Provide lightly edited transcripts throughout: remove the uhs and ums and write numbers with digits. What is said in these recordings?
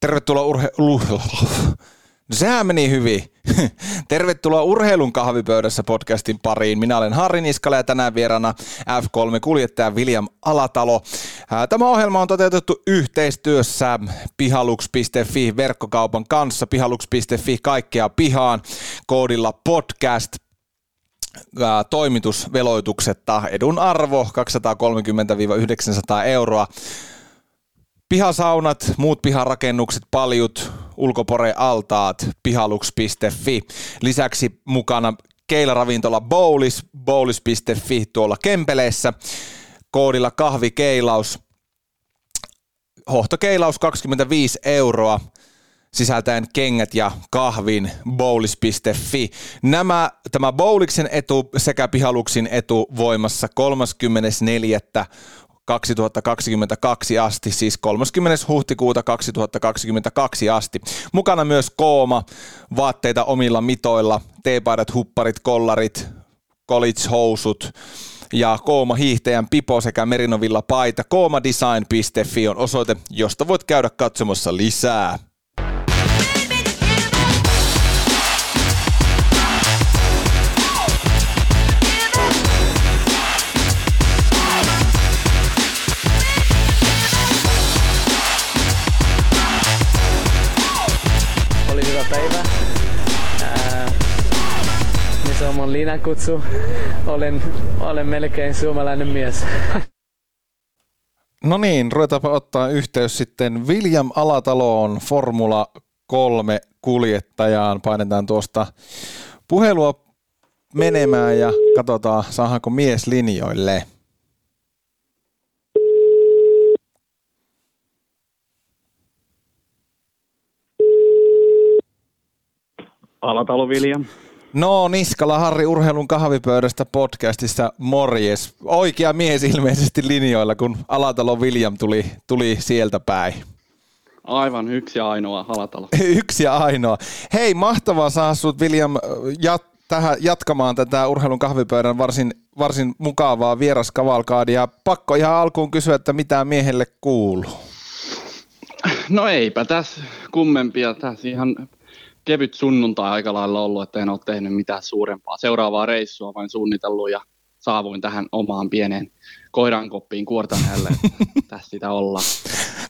Tervetuloa sehän meni hyvin. Tervetuloa Urheilun kahvipöydässä podcastin pariin. Minä olen Harri Niskala ja tänään vieraana F3-kuljettaja William Alatalo. Tämä ohjelma on toteutettu yhteistyössä Pihaluks.fi verkkokaupan kanssa. Pihaluks.fi kaikkea pihaan koodilla podcast. Toimitusveloituksetta edun arvo 230-900 euroa. Pihasaunat, muut piharakennukset, paljut, ulkoporealtaat, pihaluks.fi. Lisäksi mukana keilaravintola Bowlish, bowlish.fi tuolla Kempeleissä, koodilla kahvikeilaus, hohtokeilaus 25 euroa, sisältäen kengät ja kahvin, bowlish.fi. Tämä Bowliksen etu sekä Pihaluksin etu voimassa 34. 2022 asti, siis 30. huhtikuuta 2022 asti. Mukana myös Kooma, vaatteita omilla mitoilla, teepaidat, hupparit, kollarit, college-housut ja Kooma hiihtäjän pipo sekä Merinovilla paita. Koomadesign.fi on osoite, josta voit käydä katsomassa lisää. Mun Liina kutsu. Olen melkein suomalainen mies. No niin, ruvetaanpa ottaa yhteys sitten William Alataloon, Formula 3 kuljettajaan. Painetaan tuosta puhelua menemään ja katsotaan, saadaanko mies linjoille. Alatalo William. No, Niskala Harri Urheilun kahvipöydästä podcastissa, morjes. Oikea mies ilmeisesti linjoilla, kun Alatalo William tuli sieltä päin. Aivan, yksi ja ainoa Alatalo. Yksi ja ainoa. Hei, mahtavaa saada sut William jatkamaan tätä Urheilun kahvipöydän varsin mukavaa vieraskavalkaadia. Pakko ihan alkuun kysyä, että mitä miehelle kuuluu? No eipä tässä kummempia, tässä ihan kevyt sunnuntai aika lailla ollut, että en ole tehnyt mitään suurempaa. Seuraavaa reissua vain suunnitellut ja saavuin tähän omaan pieneen koirankoppiin Kuortaneelle. Tässä sitä ollaan.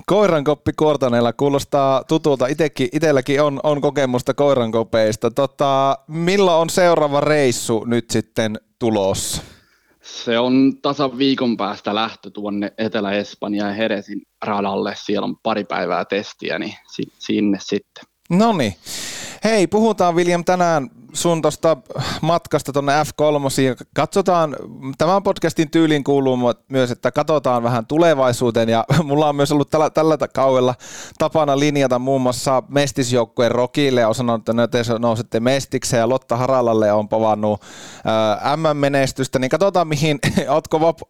Koirankoppi Kuortaneella kuulostaa tutulta. Itselläkin on kokemusta koirankopeista. Milloin on seuraava reissu nyt sitten tulossa? Se on tasan viikon päästä lähtö tuonne Etelä-Espanjaan Heresin radalle. Siellä on pari päivää testiä, niin sinne sitten. Noniin. Hei, puhutaan William tänään sun tosta matkasta tonne F3. Katsotaan, tämän podcastin tyyliin kuuluu myös, että katsotaan vähän tulevaisuuteen ja mulla on myös ollut tällä kaudella tapana linjata muun muassa mestisjoukkueen Rokille. On sanonut, että te nousette mestikseen ja Lotta Haralalle on povannut MM-menestystä. Niin katsotaan mihin,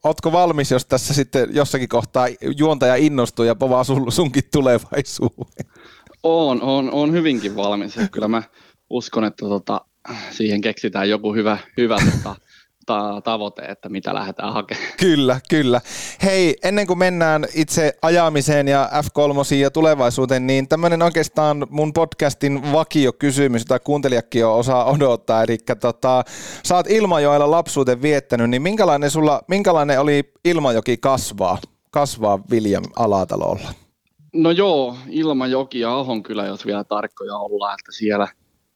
ootko valmis, jos tässä sitten jossakin kohtaa juontaja innostuu ja povaa sunkin tulevaisuuteen? On hyvinkin valmis. Kyllä mä uskon, että siihen keksitään joku hyvä tavoite, että mitä lähdetään hakemaan. Kyllä. Hei, ennen kuin mennään itse ajamiseen ja F3 ja tulevaisuuteen, niin tämmöinen oikeastaan mun podcastin vakiokysymys, jota kuuntelijakin osaa odottaa. Eli sä oot Ilmajoella lapsuuden viettänyt, niin minkälainen oli Ilmajoki kasvaa William Alatalolla? No joo, Ilmajoki ja Ahonkylä, jos vielä tarkkoja ollaan, että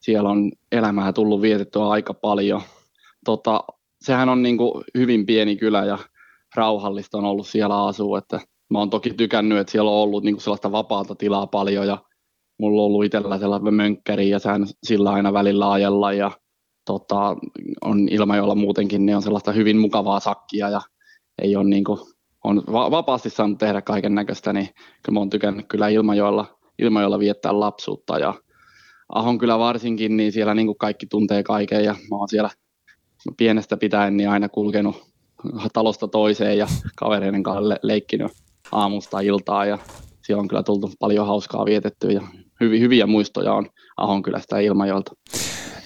siellä on elämää tullut vietettyä aika paljon. Sehän on niin kuin hyvin pieni kylä ja rauhallista on ollut siellä asua. Että mä oon toki tykännyt, että siellä on ollut niin kuin sellaista vapaata tilaa paljon ja mulla on ollut itsellä sellainen mönkkäri ja sehän sillä aina välillä ajella. Ja on Ilmajoella muutenkin, ne on sellaista hyvin mukavaa sakkia ja ei ole niin kuin on vapaasti saanut tehdä kaiken näköistä, niin kyllä mä oon tykännyt kyllä Ilmajoella viettää lapsuutta. Ja Ahonkylä varsinkin, niin siellä niin kuin kaikki tuntee kaiken. Ja mä oon siellä pienestä pitäen niin aina kulkenut talosta toiseen ja kavereiden kanssa leikkinyt aamusta iltaa. Ja siellä on kyllä tultu paljon hauskaa vietettyä ja hyviä muistoja on Ahonkylästä ja Ilmajoelta.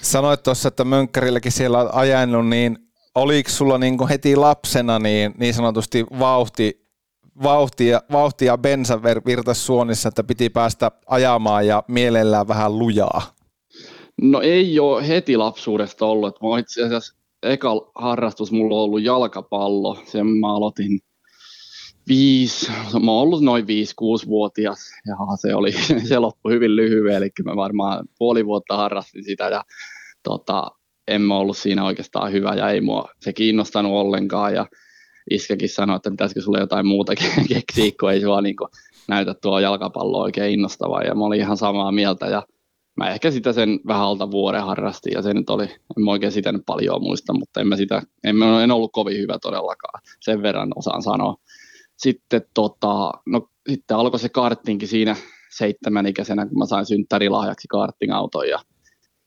Sanoit tuossa, että mönkkärilläkin siellä on ajanut, niin oliko sulla niin heti lapsena niin sanotusti vauhti vauhtia ja bensa virtasi suonissa, että piti päästä ajamaan ja mielellään vähän lujaa? No ei ole heti lapsuudesta ollut. Mä itse asiassa eka harrastus mulla on ollut jalkapallo. Sen mä aloitin mä oon ollut noin 5-6-vuotias ja se loppui hyvin lyhyen, eli mä varmaan puoli vuotta harrastin sitä ja en mä ollut siinä oikeastaan hyvä ja ei mua se kiinnostanut ollenkaan ja iskäkin sanoi, että pitäisikö sulle jotain muuta keksiä, kun ei sua niinku näytä tuo jalkapallo oikein innostavaa ja mä olin ihan samaa mieltä ja mä ehkä sitä sen vähän alta vuoden harrastin ja se nyt oli, en mä oikein sitä nyt paljon muista, mutta en ollut kovin hyvä todellakaan, sen verran osaan sanoa. Sitten, sitten alkoi se karttinkin siinä 7-ikäisenä, kun mä sain synttärilahjaksi karttingauton ja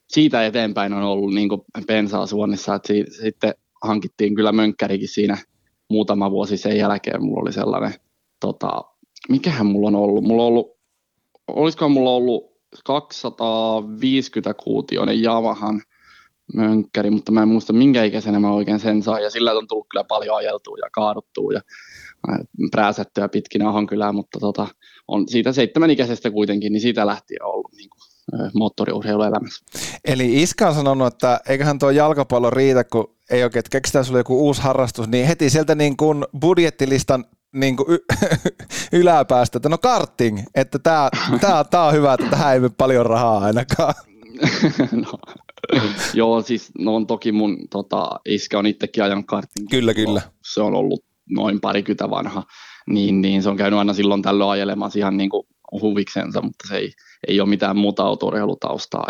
siitä eteenpäin on ollut niin kuin bensaa suonnissa, että sitten hankittiin kyllä mönkkärikin siinä muutama vuosi sen jälkeen. Mulla oli sellainen, mikähän mulla on ollut? Olisikohan mulla ollut 250 kuutioinen Yamahan mönkkäri, mutta mä en muista minkä ikäisenä mä oikein sen sain ja sillä on tullut kyllä paljon ajeltua ja kaaduttua ja prääsättyä pitkin Ahonkylää, mutta on siitä 7-ikäisestä kuitenkin, niin siitä lähtien on ollut niin kuin moottoriurheiluelämässä. Eli iskä on sanonut, että eiköhän tuo jalkapallo riitä, kun ei oikein, että keksitään sulle joku uusi harrastus, niin heti sieltä niin kuin budjettilistan niin kuin yläpäästä, että no karting, että tämä on hyvä, että tähän ei mene paljon rahaa ainakaan. No. Joo, siis on toki mun iskä on itsekin ajanut kartingin. Kyllä. Se on ollut noin parikymmentä vanha, niin se on käynyt aina silloin tällöin ajelemaan ihan niin kuin huviksensa, mutta se ei ole mitään muuta autourheilutaustaa.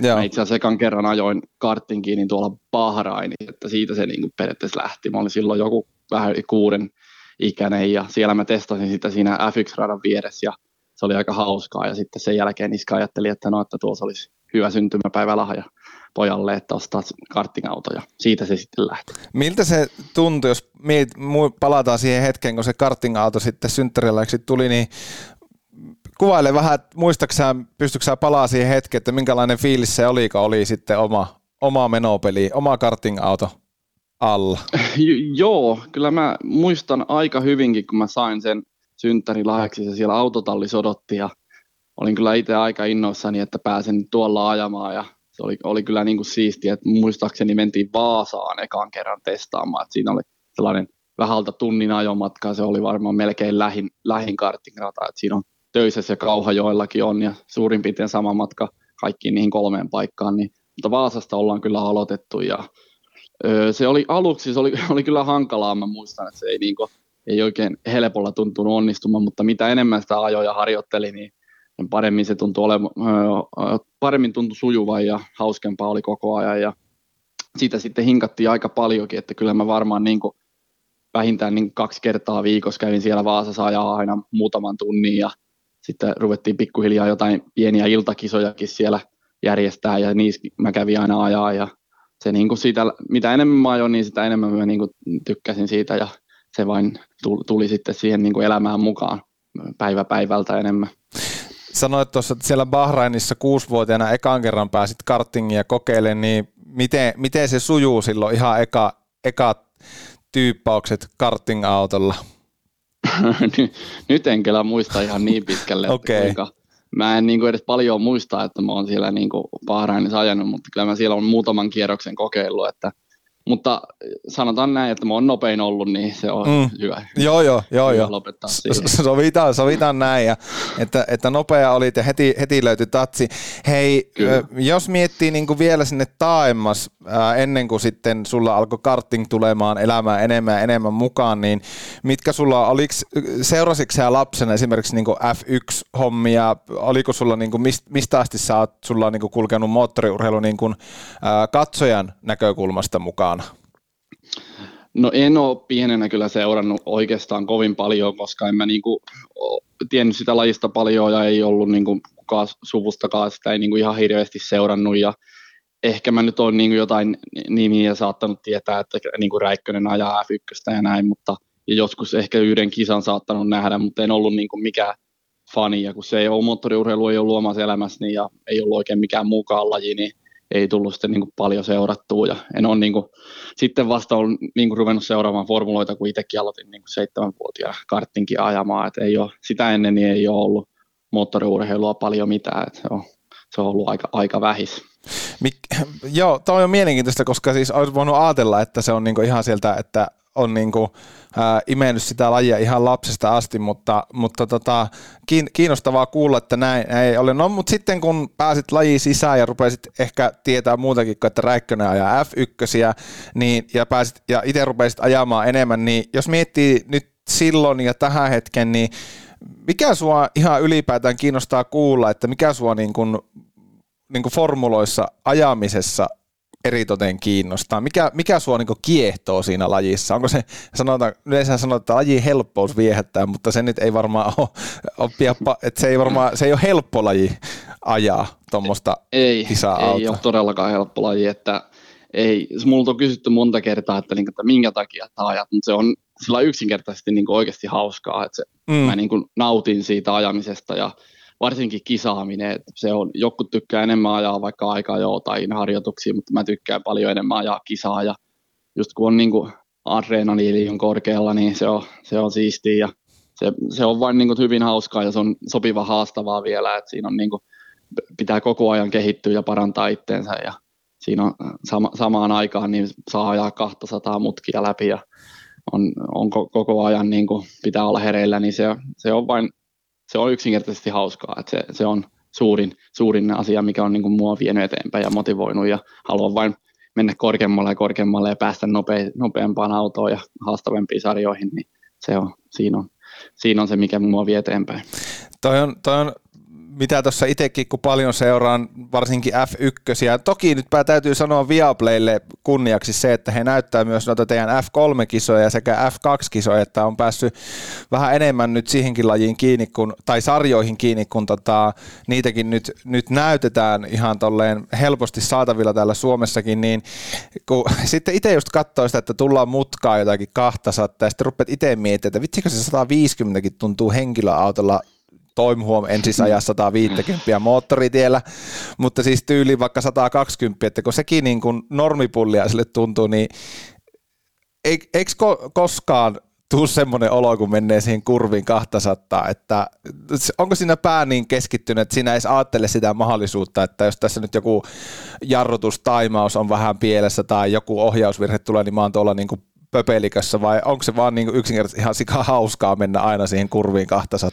Ja itse asiassa ekan kerran ajoin karttinkiin niin tuolla Bahrainin, että siitä se niin kuin periaatteessa lähti. Mä olin silloin joku vähän 6-ikäinen ja siellä mä testasin sitä siinä F1-radan vieressä ja se oli aika hauskaa. Ja sitten sen jälkeen iskä ajatteli, että että tuossa olisi hyvä syntymäpäivälahja pojalle, että ostaa karttingautoja. Siitä se sitten lähti. Miltä se tuntui, jos palataan siihen hetkeen, kun se karttingauto sitten synttärilläksi tuli, niin kuvaile vähän, että pystytkö sä palaa siihen hetkeen, että minkälainen fiilis se oli, kun oli sitten oma menopeli, oma kartingauto alla? Joo, kyllä mä muistan aika hyvinkin, kun mä sain sen synttärilahjaksi ja siellä autotallissa odotti ja olin kyllä itse aika innoissani, että pääsen tuolla ajamaan ja se oli kyllä niin kuin siistiä, että muistaakseni mentiin Vaasaan ekaan kerran testaamaan, että siinä oli sellainen vähältä tunnin ajomatka, se oli varmaan melkein lähin kartingrata, että siinä on Töisessä ja Kauhajoellakin on ja suurin piirtein sama matka kaikkiin niihin 3 paikkaan, niin, mutta Vaasasta ollaan kyllä aloitettu ja se oli aluksi, se oli kyllä hankalaa, mä muistan, että se ei oikein helpolla tuntunut onnistumaan, mutta mitä enemmän sitä ajoja harjoitteli, niin paremmin se tuntui paremmin tuntui sujuvan ja hauskempaa oli koko ajan ja siitä sitten hinkattiin aika paljonkin, että kyllä mä varmaan vähintään 2 kertaa viikossa kävin siellä Vaasassa ajaa aina muutaman tunnin ja sitten ruvettiin pikkuhiljaa jotain pieniä iltakisojakin siellä järjestää ja niissä mä kävin aina ajaa ja se siitä, mitä enemmän mä ajoin, niin sitä enemmän mä tykkäsin siitä ja se vain tuli sitten siihen elämään mukaan päivä päivältä enemmän. Sanoit tuossa, että siellä Bahrainissa 6-vuotiaana ekan kerran pääsit kartingia kokeilemaan, niin miten se sujuu silloin ihan eka tyyppaukset karting-autolla? Nyt en kyllä muista ihan niin pitkälle. Okay. Mä en edes paljon muista, että mä oon siellä Bahrainissa ajanut, mutta kyllä mä siellä on muutaman kierroksen kokeillut. Mutta sanotaan näin, että mä oon nopein ollut, niin se on hyvä. Joo. Lopettaa siihen. Sovitaan näin, ja, että nopea oli ja heti löytyi tatsi. Hei, jos miettii vielä sinne taemmas, ennen kuin sitten sulla alkoi karting tulemaan elämään enemmän ja enemmän mukaan, niin mitkä sulla, seurasitko sä lapsena esimerkiksi F1-hommia, oliko sulla, mistä asti sä oot sulla kulkenut moottoriurheilu katsojan näkökulmasta mukaan? No en ole pienenä kyllä seurannut oikeastaan kovin paljon, koska en mä tiennyt sitä lajista paljon ja ei ollut suvustakaan sitä ei ihan hirveästi seurannut ja ehkä mä nyt olen jotain nimiä saattanut tietää, että Räikkönen ajaa F1:stä ja näin, mutta ja joskus ehkä yhden kisan saattanut nähdä, mutta en ollut mikään fani ja kun se ei ole moottoriurheilu, ei ollut omassa elämässä niin, ja ei ollut oikein mikään muukaan laji, niin ei tullut sitten niin kuin paljon seurattua. Ja en ole niin kuin, sitten vasta olen niin kuin ruvennut seuraamaan formuloita, kun itsekin aloitin niin kuin 7-vuotiaan karttinkin ajamaan. Et ei ole, sitä ennen niin ei ole ollut moottoriurheilua paljon mitään. Et se on ollut aika vähis. Joo, tuo on mielenkiintoista, koska siis olisi voinut ajatella, että se on niin kuin ihan sieltä, että on niin kuin, imennyt sitä lajia ihan lapsesta asti, mutta kiinnostavaa kuulla, että näin ei ole. No, mutta sitten kun pääsit lajiin sisään ja rupesit ehkä tietää muutakin kuin, että Räikkönen ajaa F1, niin, ja itse rupesit ajamaan enemmän, niin jos miettii nyt silloin ja tähän hetken, niin mikä sua ihan ylipäätään kiinnostaa kuulla, että mikä sua niin kuin formuloissa ajamisessa eritoten kiinnostaa. Mikä sua niin kuin kiehtoo siinä lajissa? Onko se, yleensä sanotaan, että lajin helppous viehättää, mutta se nyt ei varmaan ole, että se ei ole helppo laji ajaa tuommoista kisaa-autoa. Ei ole todellakaan helppo laji, että ei, multa on kysytty monta kertaa, että minkä takia sä ajat, mutta se on sillä yksinkertaisesti niin kuin oikeasti hauskaa, että mä niin kuin nautin siitä ajamisesta ja varsinkin kisaaminen, että se on, jotkut tykkää enemmän ajaa vaikka aikaa jotain harjoituksia, mutta mä tykkään paljon enemmän ajaa kisaa ja just kun on niin kuin adrenaliini korkealla, niin se on siistiä ja se on vain niin kuin hyvin hauskaa ja se on sopiva haastavaa vielä, että siinä on niin kuin, pitää koko ajan kehittyä ja parantaa itteensä ja siinä on samaan aikaan niin saa ajaa 200 mutkia läpi ja on koko ajan niin kuin pitää olla hereillä, niin se on yksinkertaisesti hauskaa, että se on suurin asia, mikä on niin kuin mua vienyt eteenpäin ja motivoinut ja haluan vain mennä korkeammalle ja päästä nopeampaan autoon ja haastavampiin sarjoihin, niin siinä on se, mikä mua vie eteenpäin. Toi on mitä tuossa itsekin, kun paljon seuraan, varsinkin F1. Toki nyt täytyy sanoa Viaplaylle kunniaksi se, että he näyttää myös noita teidän F3-kisoja sekä F2-kisoja, että on päässyt vähän enemmän nyt siihenkin lajiin kiinni, tai sarjoihin kiinni, kun niitäkin nyt näytetään ihan tolleen helposti saatavilla täällä Suomessakin, niin kun sitten itse just katsoo sitä, että tullaan mutkaa jotakin 200, ja sitten rupeat itse miettimään, että vitsikö se 150kin tuntuu henkilöautolla, Toimhuom ensis ajaa 150 moottoritiellä, mutta siis tyyli vaikka 120, että kun sekin niin kuin normipullia sille tuntuu, niin eikö koskaan tule semmoinen olo, kun menee siihen kurviin 200, että onko siinä pää niin keskittynyt, että siinä ei ajattele sitä mahdollisuutta, että jos tässä nyt joku jarrutustaimaus on vähän pielessä tai joku ohjausvirhe tulee, niin mä oon tuolla niin kuin pöpelikössä, vai onko se vaan niin kuin yksinkertaisesti ihan sika hauskaa mennä aina siihen kurviin 200?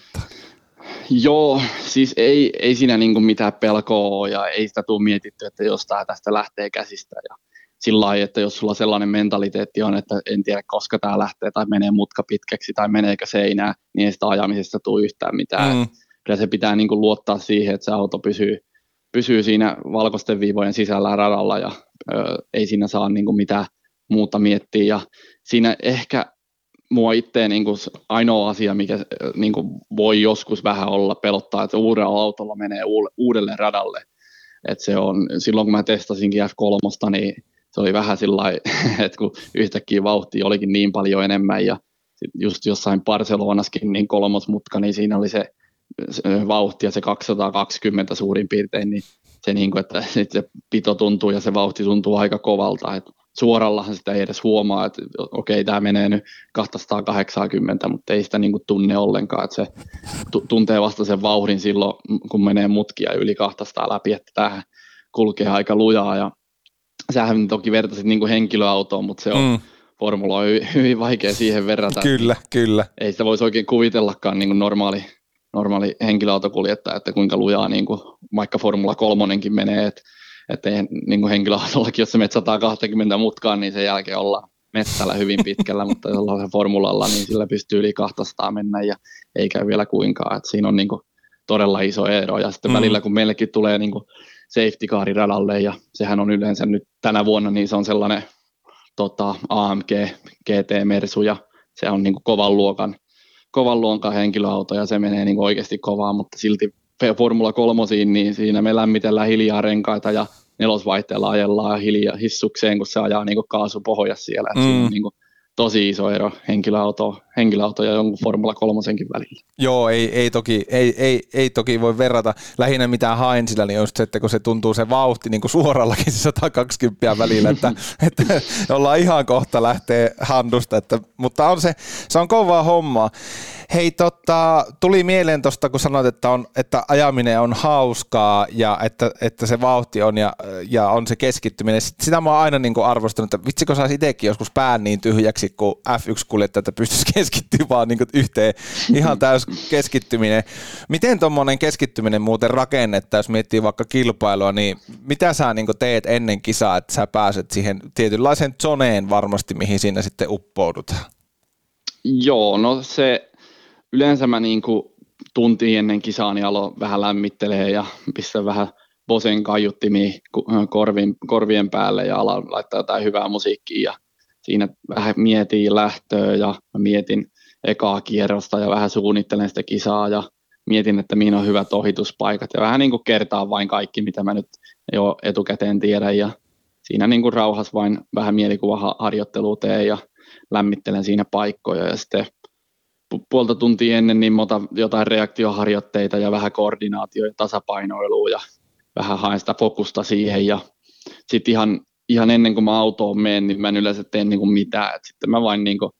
Joo, siis ei siinä niinku mitään pelkoa ole ja ei sitä tule mietitty, että jos tämä tästä lähtee käsistä ja sillä lailla, että jos sulla sellainen mentaliteetti on, että en tiedä koska tämä lähtee tai menee mutka pitkäksi tai meneekö seinään, niin ei sitä ajamisesta tule yhtään mitään. Kyllä se pitää niinku luottaa siihen, että se auto pysyy siinä valkoisten viivojen sisällä radalla ja ei siinä saa niinku mitään muuta miettiä ja siinä ehkä mua itse niin kuin ainoa asia, mikä niin kuin voi joskus vähän olla pelottaa, että uudella autolla menee uudelle radalle. Että se on, silloin kun mä testasinkin F3, niin se oli vähän sillä että kun yhtäkkiä vauhtia olikin niin paljon enemmän ja just jossain Barcelonaskin niin kolmosmutka, niin siinä oli se vauhti ja se 220 suurin piirtein, niin se, niin kuin, että se pito tuntuu ja se vauhti tuntuu aika kovalta, että suorallahan sitä ei edes huomaa, että okei, tämä menee nyt 280, mutta ei sitä niin kuin tunne ollenkaan, että se tuntee vasta sen vauhdin silloin, kun menee mutkia yli 200 läpi, että tämähän kulkee aika lujaa ja sähän toki vertasit niin kuin henkilöautoon, mutta se on formula on hyvin vaikea siihen verrata. Kyllä. Ei sitä voisi oikein kuvitellakaan niin kuin normaali henkilöautokuljettaja, että kuinka lujaa niin kuin, vaikka formula 3:nkin menee, että niin henkilöautollakin, jos sä menet 120 mutkaan, niin sen jälkeen ollaan metsällä hyvin pitkällä, mutta jollain formulalla, niin sillä pystyy yli 200 mennä ja ei käy vielä kuinkaan. Et siinä on niin kuin todella iso ero. Ja sitten välillä, kun meillekin tulee niin kuin safety car radalle, ja sehän on yleensä nyt tänä vuonna, niin se on sellainen AMG GT Mersu, ja se on niin kuin kovan luokan henkilöauto, ja se menee niin kuin oikeasti kovaa, mutta silti Formula 3:iin, niin siinä me lämmitellään hiljaa renkaita ja nelosvaihteella ajellaan hiljaa hissukseen, kun se ajaa niin kuin kaasu pohjassa siellä. Siinä on niin kuin tosi iso ero henkilöautoja jonkun Formula 3:senkin välillä. Joo, ei toki voi verrata. Lähinnä mitään hain sillä, niin just se, että kun se tuntuu se vauhti niin kuin suorallakin se 120 välillä, että ollaan ihan kohta lähtee handusta. Että, mutta on se on kovaa hommaa. Hei, tuli mieleen tuosta, kun sanoit, että ajaminen on hauskaa ja että se vauhti on ja on se keskittyminen. Sitä mä oon aina niin kuin arvostanut, että vitsikö saisi itsekin joskus pään niin tyhjäksi, kun F1-kuljettaja, että pystyisi keskittymään vaan niin kuin yhteen. Ihan täys keskittyminen. Miten tuommoinen keskittyminen muuten rakennetta, jos miettii vaikka kilpailua, niin mitä sä niin kuin teet ennen kisaa, että sä pääset siihen tietynlaiseen zoneen varmasti, mihin siinä sitten uppoudutaan? Joo, no se... Yleensä mä niin kuin tunti ennen kisaa niin aloin vähän lämmittelee ja pistän vähän Bosen kaiuttimia korvien päälle ja alan laittaa jotain hyvää musiikkia. Ja siinä vähän mietin lähtöä ja mietin ekaa kierrosta ja vähän suunnittelen sitä kisaa ja mietin, että mihin on hyvät ohituspaikat. Ja vähän niin kuin kertaan vain kaikki, mitä mä nyt jo etukäteen tiedän. Ja siinä niin kuin rauhassa vain vähän mielikuvaharjoittelua teen ja lämmittelen siinä paikkoja ja sitten puolta tuntia ennen niin otan jotain reaktioharjoitteita ja vähän koordinaatio- ja tasapainoilua ja vähän haen sitä fokusta siihen. Ja sitten ihan ennen kuin mä autoon menen, niin mä en yleensä tee niin kuin mitään. Et sitten mä vain niin kuin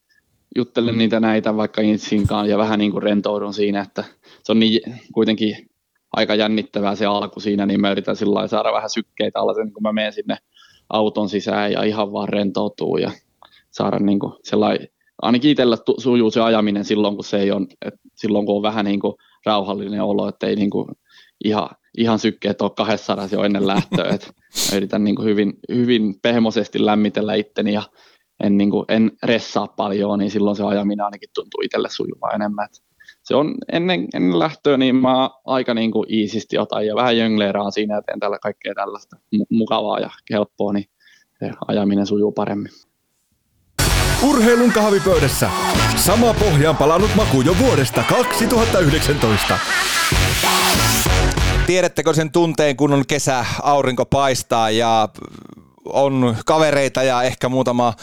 juttelen niitä näitä vaikka insinkaan ja vähän niin kuin rentoudun siinä, että se on niin kuitenkin aika jännittävää se alku siinä, niin mä yritän sillä lailla saada vähän sykkeitä alasen, kun mä menen sinne auton sisään ja ihan vaan rentoutuu ja saada niin kuin sellainen. Ainakin itsellä sujuu se ajaminen silloin, kun se ei ole, silloin kun on vähän niin kuin rauhallinen olo, että ei niin kuin ihan sykkeet ole 200 jo ennen lähtöä. Et yritän niin kuin hyvin pehmoisesti lämmitellä itteni ja en ressaa paljon, niin silloin se ajaminen ainakin tuntuu itselle sujuvaa enemmän. Et se on ennen lähtöä, niin mä aika niin kuin iisisti otan ja vähän jöngleeraan siinä ja teen täällä kaikkea tällaista mukavaa ja helppoa, niin se ajaminen sujuu paremmin. Urheilun kahvipöydässä. Sama pohjaan palannut maku jo vuodesta 2019. Tiedättekö sen tunteen, kun on kesä, aurinko paistaa ja on kavereita ja ehkä muutama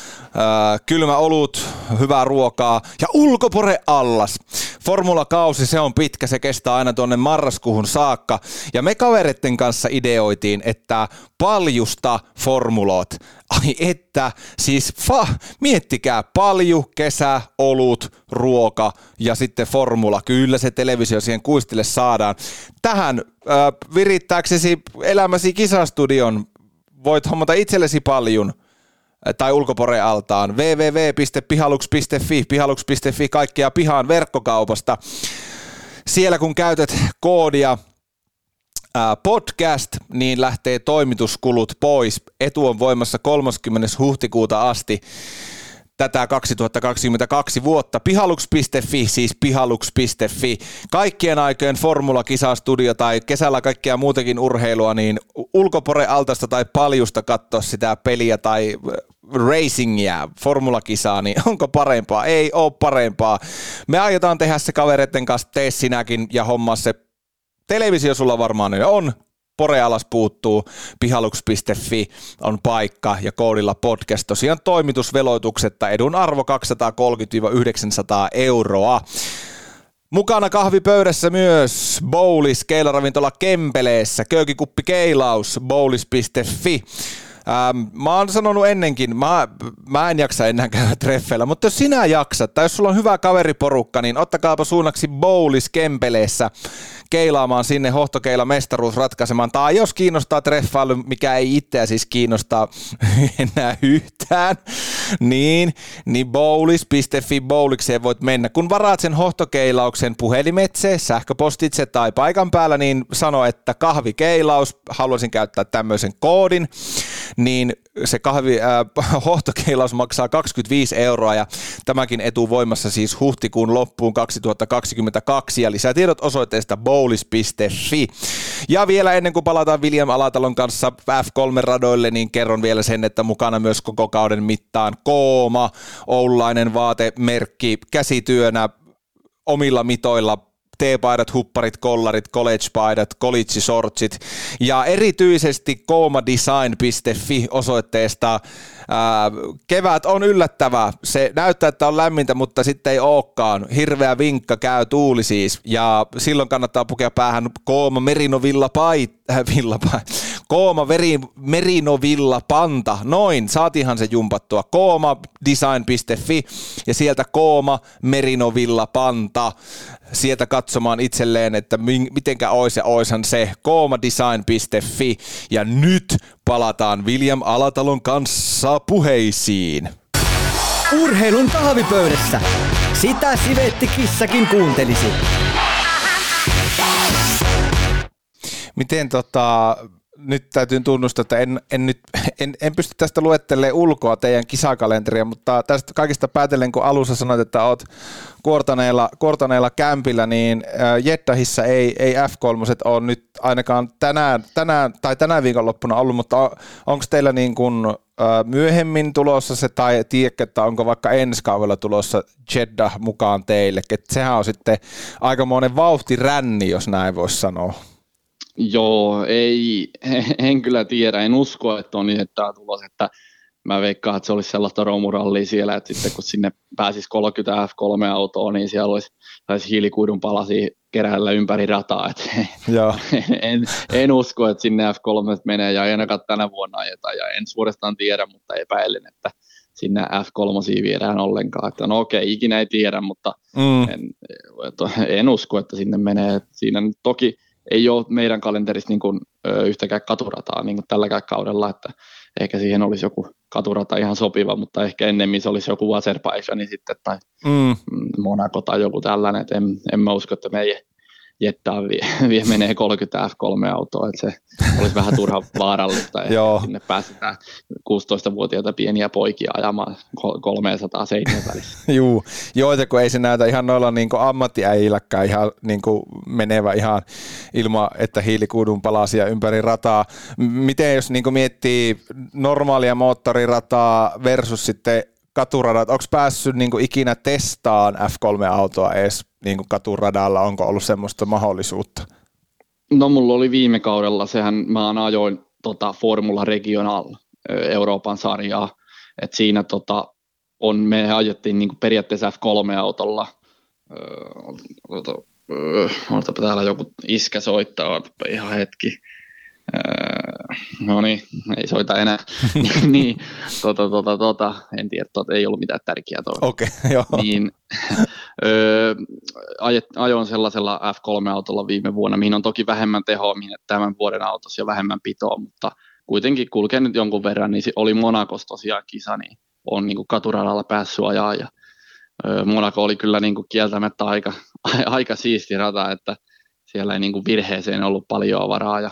kylmä olut, hyvää ruokaa ja ulkopore allas. Formulakausi, se on pitkä, se kestää aina tuonne marraskuuhun saakka. Ja me kavereiden kanssa ideoitiin, että paljusta formuloot. Ai että, siis miettikää, palju, kesä, olut, ruoka ja sitten formula. Kyllä se televisio siihen kuistille saadaan. Tähän virittääksesi elämäsi kisastudion voit hommata itsellesi paljun tai ulkoporeen altaan www.pihaluks.fi, pihaluks.fi, kaikkea pihaan verkkokaupasta. Siellä kun käytät koodia podcast, niin lähtee toimituskulut pois. Etu on voimassa 30. huhtikuuta asti tätä 2022 vuotta. Pihaluks.fi, siis pihaluks.fi. Kaikkien aikojen formulakisastudio tai kesällä kaikkea muutakin urheilua, niin ulkoporealtasta tai paljusta katsoa sitä peliä tai racingia, formulakisaa, niin onko parempaa? Ei ole parempaa. Me aiotaan tehdä se kavereiden kanssa, tee sinäkin ja homma se. Televisio sulla varmaan jo on. Porealas puuttuu, pihaluks.fi on paikka ja koodilla podcast tosiaan toimitusveloituksetta, edun arvo 230-900 €. Mukana kahvipöydässä myös Bowlish, keilaravintola Kempeleessä, köökikuppi keilaus, bowlish.fi. Mä oon sanonut ennenkin, mä en jaksa enää käydä treffeillä, mutta jos sinä jaksat tai jos sulla on hyvä kaveriporukka, niin ottakaapa suunnaksi Bowlish Kempeleessä keilaamaan sinne hohtokeila mestaruus ratkaisemaan. Tai jos kiinnostaa treffailu, mikä ei itseä siis kiinnostaa enää yhtään, niin bowlish.fi bowlikseen voit mennä. Kun varaat sen hohtokeilauksen puhelimitse, sähköpostitse tai paikan päällä, niin sano, että kahvikeilaus, haluaisin käyttää tämmöisen koodin, niin se hohtokeilaus maksaa 25 € ja tämäkin etu voimassa siis huhtikuun loppuun 2022 ja lisätiedot osoitteesta bowlish.fi. Ja vielä ennen kuin palataan William Alatalon kanssa F3-radoille, niin kerron vielä sen, että mukana myös koko kauden mittaan Kooma, oulainen vaatemerkki, käsityönä omilla mitoilla T-paidat, hupparit, kollarit, college-paidat, college-sortsit ja erityisesti koomadesign.fi-osoitteesta kevät on yllättävää. Se näyttää, että on lämmintä, mutta sitten ei olekaan. Hirveä vinkka, käy tuuli siis ja silloin kannattaa pukea päähän Kooma Merinovilla panta. Noin, saatiinhan se jumpattua. Koomadesign.fi ja sieltä Kooma Merinovilla panta. Sieltä katsomaan itselleen, että mitenkä ois ja oishan se. Koomadesign.fi ja nyt palataan William Alatalon kanssa puheisiin. Urheilun kahvipöydässä. Sitä sivettikissakin kuuntelisi. Miten nyt täytyy tunnustaa, että en pysty tästä luettelemaan ulkoa teidän kisakalenteria, mutta tästä kaikista päätellen, kun alussa sanoit, että olet Kuortaneella kämpillä, niin Jeddahissa ei F3 ole nyt ainakaan tänään viikonloppuna ollut, mutta onko teillä niin kuin myöhemmin tulossa se, tai tiedätkö, että onko vaikka ensi kaudella tulossa Jeddah mukaan teille? Että sehän on sitten aikamoinen vauhtiränni, jos näin voisi sanoa. Joo, en kyllä tiedä, en usko, että on tämä tulos, että mä veikkaan, että se olisi sellaista romurallia siellä, että sitten kun sinne pääsisi 30 F3-autoa, niin siellä olisi hiilikuidun palasia keräillä ympäri rataa, että en usko, että sinne F3 menee ja ei ainakaan tänä vuonna ajeta ja en suorastaan tiedä, mutta epäilen, että sinne F3 viedään ollenkaan, että no okei, ikinä ei tiedä, mutta en usko, että sinne menee, siinä nyt toki ei ole meidän kalenterissa niin kuin yhtäkään katurataa niin kuin tälläkään kaudella, että ehkä siihen olisi joku katurata ihan sopiva, mutta ehkä ennemmin se olisi joku Azerbaijani sitten tai Monaco tai joku tällainen, että en mä usko, että meidän Jeddahan vie menee 30 F3-autoa, että se olisi vähän turhan vaarallista, että sinne päästetään 16-vuotiaita pieniä poikia ajamaan 300 seinien välissä. Joo, että kun ei se näytä ihan noilla niin ammattiäjilläkään ihan niin menevä ihan ilman, että hiilikuudun palasia ympäri rataa. Miten jos niin miettii normaalia moottorirataa versus sitten katuradat, onko päässyt niin ikinä testaan F3-autoa edes niin katuradalla, onko ollut semmoista mahdollisuutta? No mulla oli viime kaudella, mä ajoin Formula Regional Euroopan sarjaa, että siinä me ajettiin niin periaatteessa F3-autolla, ootapa täällä joku iskä soittaa, ootapa ihan hetki. No niin, ei soita enää. Niin, en tiedä, ei ollut mitään tärkeää tuolla. Okei, joo. Niin, ajoin sellaisella F3-autolla viime vuonna, mihin on toki vähemmän tehoa, mihin tämän vuoden autossa ja vähemmän pitoa, mutta kuitenkin kulkee nyt jonkun verran, niin oli Monacos tosiaan kisa, niin on niin kuin katuradalla päässyt ajaa, ja Monaco oli kyllä niin kuin kieltämättä aika siisti rata, että siellä ei niin kuin virheeseen ollut paljon varaa, ja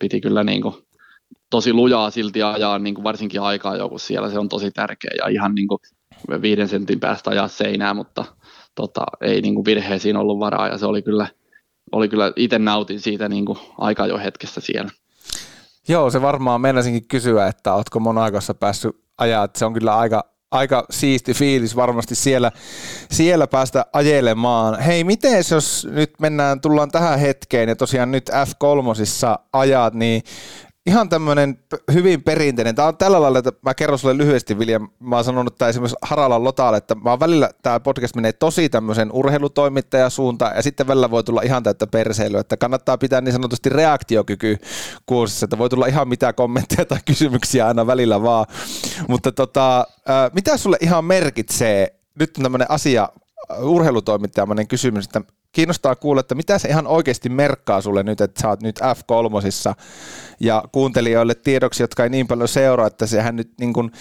Piti kyllä niin kuin tosi lujaa silti ajaa niin kuin varsinkin aikaa joku siellä, se on tosi tärkeä ja ihan niin kuin 5 sentin päästä ajaa seinää, mutta ei niin kuin virheisiin ollut varaa ja se oli kyllä itse nautin siitä niin kuin aikaa jo hetkessä siellä. Joo, se varmaan meinasinkin kysyä, että ootko Monacossa päässyt ajaa, että se on kyllä aika siisti fiilis varmasti siellä päästä ajelemaan. Hei, miten jos nyt tullaan tähän hetkeen ja tosiaan nyt F3:ssa ajat, niin ihan tämmöinen hyvin perinteinen. Tämä on tällä lailla, että mä kerron sulle lyhyesti, William. Mä oon sanonut että esimerkiksi Haralan Lotalle, että mä välillä tämä podcast menee tosi tämmöisen urheilutoimittajasuuntaan ja sitten välillä voi tulla ihan täyttä perseilyä, että kannattaa pitää niin sanotusti reaktiokyky kurssissa, että voi tulla ihan mitään kommentteja tai kysymyksiä aina välillä vaan. Mutta mitä sulle ihan merkitsee, nyt on tämmöinen asia, urheilutoimittajamainen kysymys, että kiinnostaa kuulla, että mitä se ihan oikeasti merkkaa sulle nyt, että sä oot nyt F3:ssa ja kuuntelijoille tiedoksi, jotka ei niin paljon seuraa, että sehän nyt niin kuin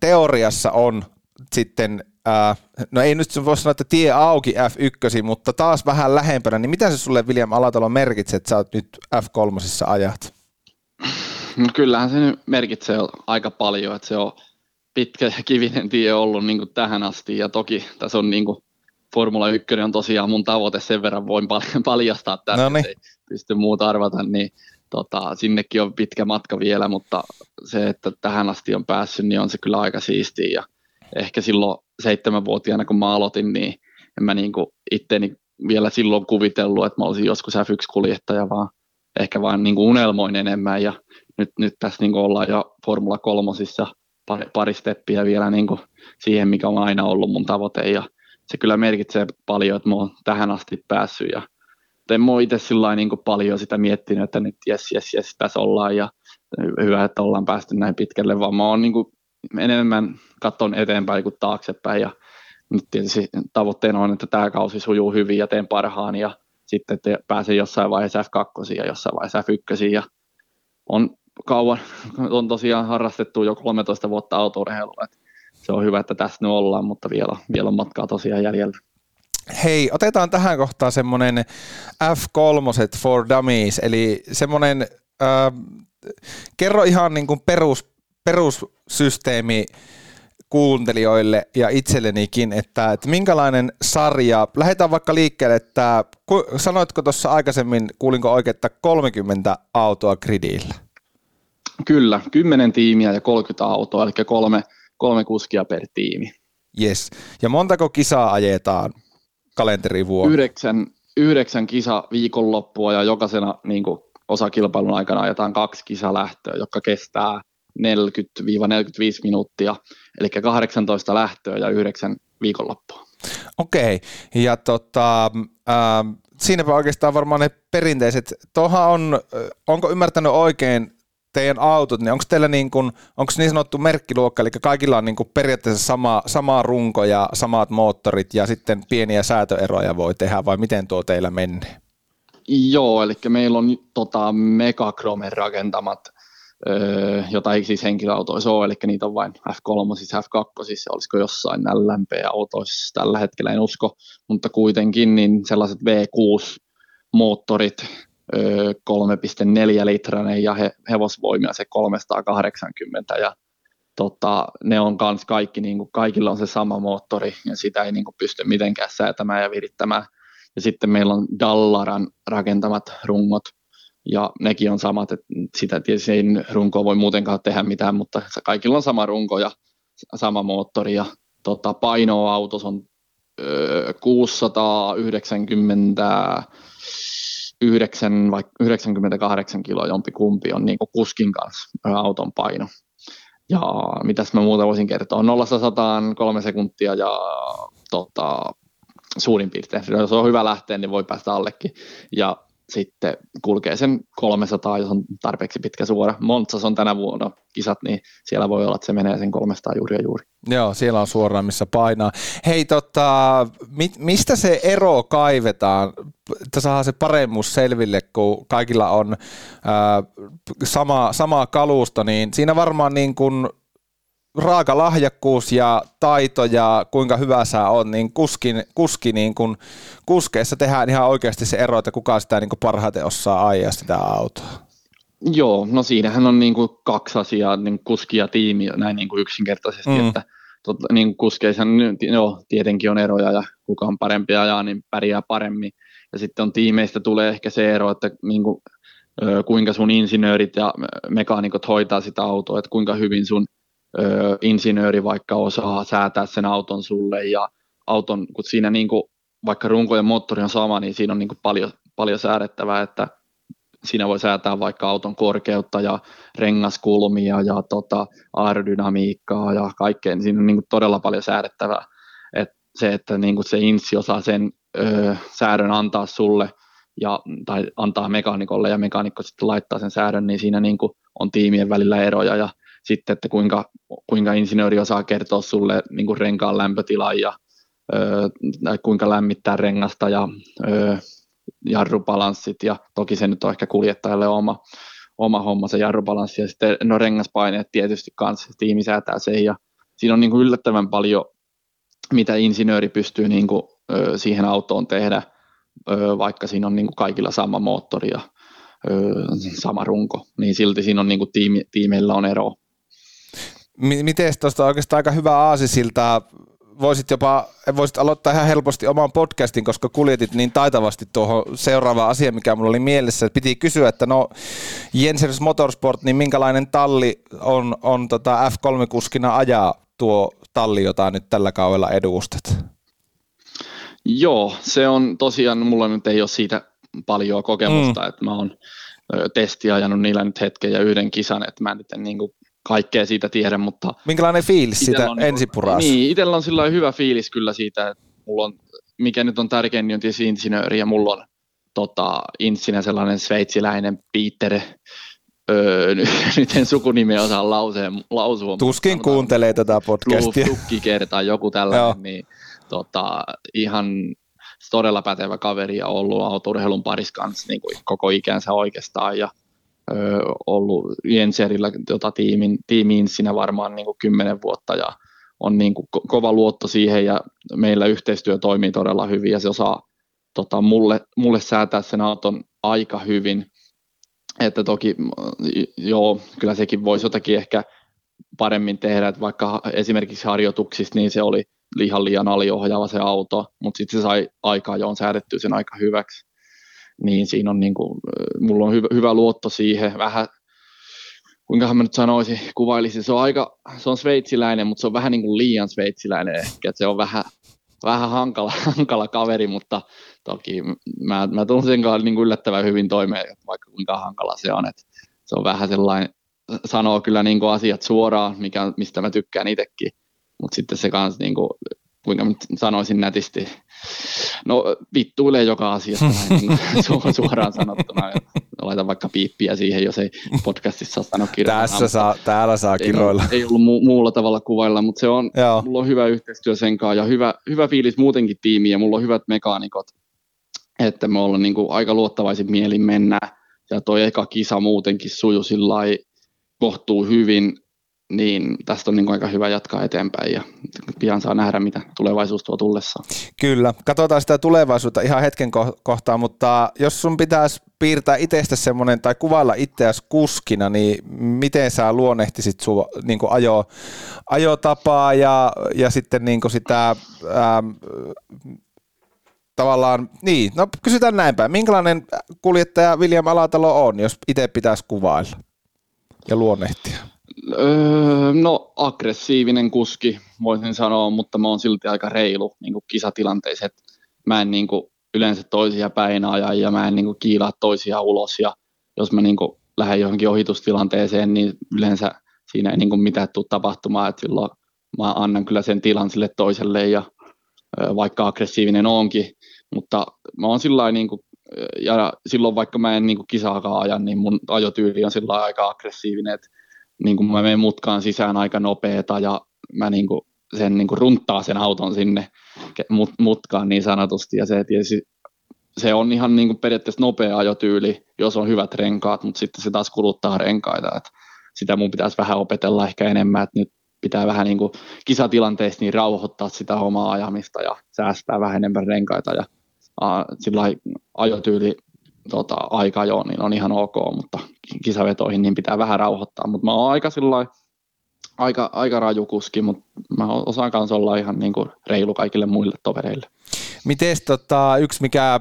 teoriassa on sitten, no ei nyt voi sanoa, että tie auki F1, mutta taas vähän lähempänä, niin mitä se sulle William Alatalo merkitsee, että sä oot nyt F3:ssa ajat? No kyllähän se nyt merkitsee aika paljon, että se on pitkä ja kivinen tie ollut niin kuin tähän asti ja toki tässä on niin kuin Formula 1 on tosiaan mun tavoite, sen verran voin paljastaa tämän, ei pysty muuta arvata, niin sinnekin on pitkä matka vielä, mutta se, että tähän asti on päässyt, niin on se kyllä aika siistiä ja ehkä silloin 7-vuotiaana, kun mä aloitin, niin en mä niin kuin itteeni vielä silloin kuvitellut, että mä olisin joskus F1-kuljettaja, vaan ehkä vaan niin kuin unelmoin enemmän, ja nyt tässä niin kuin ollaan jo Formula 3:ssa pari steppiä vielä niin kuin siihen, mikä on aina ollut mun tavoite, ja se kyllä merkitsee paljon, että mä oon tähän asti päässyt, ja en mä oon itse niin kuin paljon sitä miettinyt, että nyt jes, tässä ollaan, ja hyvä, että ollaan päästy näin pitkälle, vaan mä oon niin kuin enemmän katson eteenpäin kuin taaksepäin, ja nyt tietysti tavoitteena on, että tämä kausi sujuu hyvin ja teen parhaan ja sitten pääsen jossain vaiheessa F2 ja jossain vaiheessa F1 ja on tosiaan harrastettu jo 13 vuotta autourheilua. Se on hyvä, että tässä nyt ollaan, mutta vielä on matkaa tosiaan jäljellä. Hei, otetaan tähän kohtaan semmoinen F3 for dummies, eli semmoinen, kerro ihan niin kuin perussysteemi kuuntelijoille ja itsellenikin, että minkälainen sarja, lähdetään vaikka liikkeelle, että sanoitko tuossa aikaisemmin, kuulinko oikein, että 30 autoa gridillä? Kyllä, 10 tiimiä ja 30 autoa, eli kolme kuskia per tiimi. Yes. Ja montako kisaa ajetaan kalenterivuonna? 9 kisa viikonloppua ja jokaisena niin kuin osakilpailun aikana ajetaan 2 kisalähtöä, jotka kestää 40-45 minuuttia, eli 18 lähtöä ja 9 viikonloppua. Okei, ja siinäpä oikeastaan varmaan ne perinteiset. Tuohan on, onko ymmärtänyt oikein teidän autot, niin onko teillä niin kuin, onko niin sanottu merkkiluokka, eli kaikilla on niin kuin periaatteessa sama runko ja samat moottorit ja sitten pieniä säätöeroja voi tehdä, vai miten tuo teillä menee? Joo, eli meillä on Megacromen rakentamat, jota ei siis henkilöautoissa ole, eli niitä on vain F3, siis F2, siis olisiko jossain LMP-autoissa tällä hetkellä, en usko, mutta kuitenkin niin sellaiset V6-moottorit, 3,4-litrainen ja hevosvoimia se 380 ja ne on kans kaikki, niin kuin kaikilla on se sama moottori ja sitä ei niin kuin pysty mitenkään säätämään ja virittämään. Ja sitten meillä on Dallaran rakentamat rungot, ja nekin on samat, että sitä tietysti ei runkoa voi muutenkaan tehdä mitään, mutta kaikilla on sama runko ja sama moottori. Ja painoa autossa on 699 vai 98 kiloa, jompikumpi on niin kuin kuskin kanssa auton paino. Ja mitäs mä muuta voisin kertoa, 0-103 sekuntia ja suurin piirtein. Jos on hyvä lähteä, niin voi päästä allekin. Ja sitten kulkee sen 300, jos on tarpeeksi pitkä suora. Montsas on tänä vuonna kisat, niin siellä voi olla, että se menee sen 300 juuri ja juuri. Joo, siellä on suoraan, missä painaa. Hei, mistä se ero kaivetaan? Saadaan se paremmuus selville, kun kaikilla on sama kalusto, niin siinä varmaan niin kuin raaka lahjakkuus ja taito ja kuinka hyvä sä on, niin kuskeessa tehdään ihan oikeasti se ero, että kuka sitä niin kuin parhaiten osaa ajaa sitä autoa. Joo, no siinähän on niin kuin 2 asiaa, niin kuski ja tiimi, näin niin kuin yksinkertaisesti, että niin kuskeissahan tietenkin on eroja ja kuka on parempi ajaa, niin pärjää paremmin. Ja sitten on tiimeistä tulee ehkä se ero, että niin kuin, kuinka sun insinöörit ja mekaanikot hoitaa sitä autoa, että kuinka hyvin sun insinööri vaikka osaa säätää sen auton sulle ja auton, kun siinä niinku, vaikka runko ja moottori on sama, niin siinä on niinku paljon säädettävää, että siinä voi säätää vaikka auton korkeutta ja rengaskulmia ja aerodynamiikkaa ja kaikkea, niin siinä on niinku todella paljon säädettävää. Et se, että niinku se insi osaa sen säädön antaa sulle ja, tai antaa mekaanikolle ja mekaanikko sitten laittaa sen säädön, niin siinä niinku on tiimien välillä eroja ja sitten, että kuinka insinööri osaa kertoa sulle niin kuin renkaan lämpötila ja kuinka lämmittää rengasta ja jarrubalanssit. Ja toki se nyt on ehkä kuljettajalle oma homma se jarrubalanssi. Ja sitten rengaspaineet tietysti kanssa, tiimi säätää sen. Ja siinä on niin kuin yllättävän paljon, mitä insinööri pystyy niin kuin, siihen autoon tehdä, vaikka siinä on niin kuin kaikilla sama moottori ja sama runko. Niin silti siinä on niin kuin tiimeillä on ero. Miten tuosta oikeastaan aika hyvä aasisilta, voisit aloittaa ihan helposti oman podcastin, koska kuljetit niin taitavasti tuohon seuraavaan asiaan, mikä minulla oli mielessä. Piti kysyä, että no Jenzer Motorsport, niin minkälainen talli on F3-kuskina ajaa tuo talli, jota nyt tällä kaudella edustat? Joo, se on tosiaan, mulla nyt ei ole siitä paljon kokemusta, että mä oon testiajanut niillä nyt hetken ja yhden kisan, että mä en nyt niin kuin kaikkea siitä tiedä, mutta... Minkälainen fiilis sitä ensipuras? Niin, itsellä on sillä hyvä fiilis kyllä siitä, että mulla on, mikä nyt on tärkein, niin on tietysti insinööri, ja mulla on insinä sellainen sveitsiläinen Peter, nyt en sukunimeä osaa lausua. Tuskin kuuntelee tätä podcastia. Tukki kertaa joku tällainen, niin ihan todella pätevä kaveri ja ollut autourheilun parissa kanssa niin kuin koko ikänsä oikeastaan ja ollut Jenzerillä tiimiin siinä varmaan niin kuin 10 vuotta ja on niin kuin kova luotto siihen ja meillä yhteistyö toimii todella hyvin ja se osaa mulle säätää sen auton aika hyvin. Että toki, joo, kyllä sekin voisi jotakin ehkä paremmin tehdä, että vaikka esimerkiksi harjoituksista, niin se oli ihan liian aliohjaava se auto, mutta sitten se sai aikaa ja on säädetty sen aika hyväksi. Niin siinä on niinku, mulla on hyvä luotto siihen, vähän, kuinkahan mä nyt sanoisin, kuvailisin, se on sveitsiläinen, mutta se on vähän niin kuin liian sveitsiläinen ehkä, että se on vähän hankala kaveri, mutta toki mä tulen sen kanssa niin yllättävän hyvin toimeen, vaikka kuinka hankala se on. Että se on vähän sellainen, sanoo kyllä niin kuin asiat suoraan, mistä mä tykkään itsekin, mutta sitten se kanssa, niin kuin, kuinka mä sanoisin nätisti, no vittuilee joka asiasta niin suoraan sanottuna. Laitan vaikka piippiä siihen, jos ei podcastissa sano kirjoilla. Täällä saa kirjoilla. Ei ollut muulla tavalla kuvailla, mutta se on, mulla on hyvä yhteistyö sen kanssa ja hyvä fiilis muutenkin tiimiin ja mulla on hyvät mekaanikot, että me ollaan niin kuin aika luottavaisin mielin mennään ja toi eka kisa muutenkin sujuu sillä lailla kohtuu hyvin, niin tästä on niin kuin aika hyvä jatkaa eteenpäin ja pian saa nähdä, mitä tulevaisuus tuo tullessaan. Kyllä, katsotaan sitä tulevaisuutta ihan hetken kohtaa, mutta jos sun pitäisi piirtää itsestä semmoinen tai kuvailla itseäsi kuskina, niin miten sä luonnehtisit sun niin kuin ajotapaa ja sitten niin kuin sitä tavallaan, niin, no kysytään näinpäin, minkälainen kuljettaja William Alatalo on, jos itse pitäisi kuvailla ja luonnehtia? No aggressiivinen kuski voisin sanoa, mutta mä oon silti aika reilu niin kuin kisatilanteissa. Mä en niin kuin yleensä toisia päin aja ja mä en niin kuin kiilaa toisia ulos ja jos mä niin kuin lähden johonkin ohitustilanteeseen, niin yleensä siinä ei niin kuin mitään tule tapahtumaan, että silloin mä annan kyllä sen tilan sille toiselle ja vaikka aggressiivinen onkin, mutta mä oon sillain niin kuin, ja silloin vaikka mä en niin kuin kisaakaan aja, niin mun ajotyyli on sillain aika aggressiivinen, että niin kuin mä menen mutkaan sisään aika nopeeta ja mä niin kuin sen niin kuin runttaa sen auton sinne mutkaan niin sanotusti ja se tietysti se on ihan niin kuin periaatteessa nopea ajotyyli, jos on hyvät renkaat, mutta sitten se taas kuluttaa renkaita, että sitä mun pitäisi vähän opetella ehkä enemmän, että nyt pitää vähän niin kuin kisatilanteessa niin rauhoittaa sitä omaa ajamista ja säästää vähän enemmän renkaita ja sillain ajotyyli aika joo, niin on ihan ok, mutta kisavetoihin niin pitää vähän rauhoittaa, mutta mä oon aika sillain aika raju kuski, mutta mä osaan kanssa olla ihan niin kuin reilu kaikille muille tovereille. Mites yksi, mikä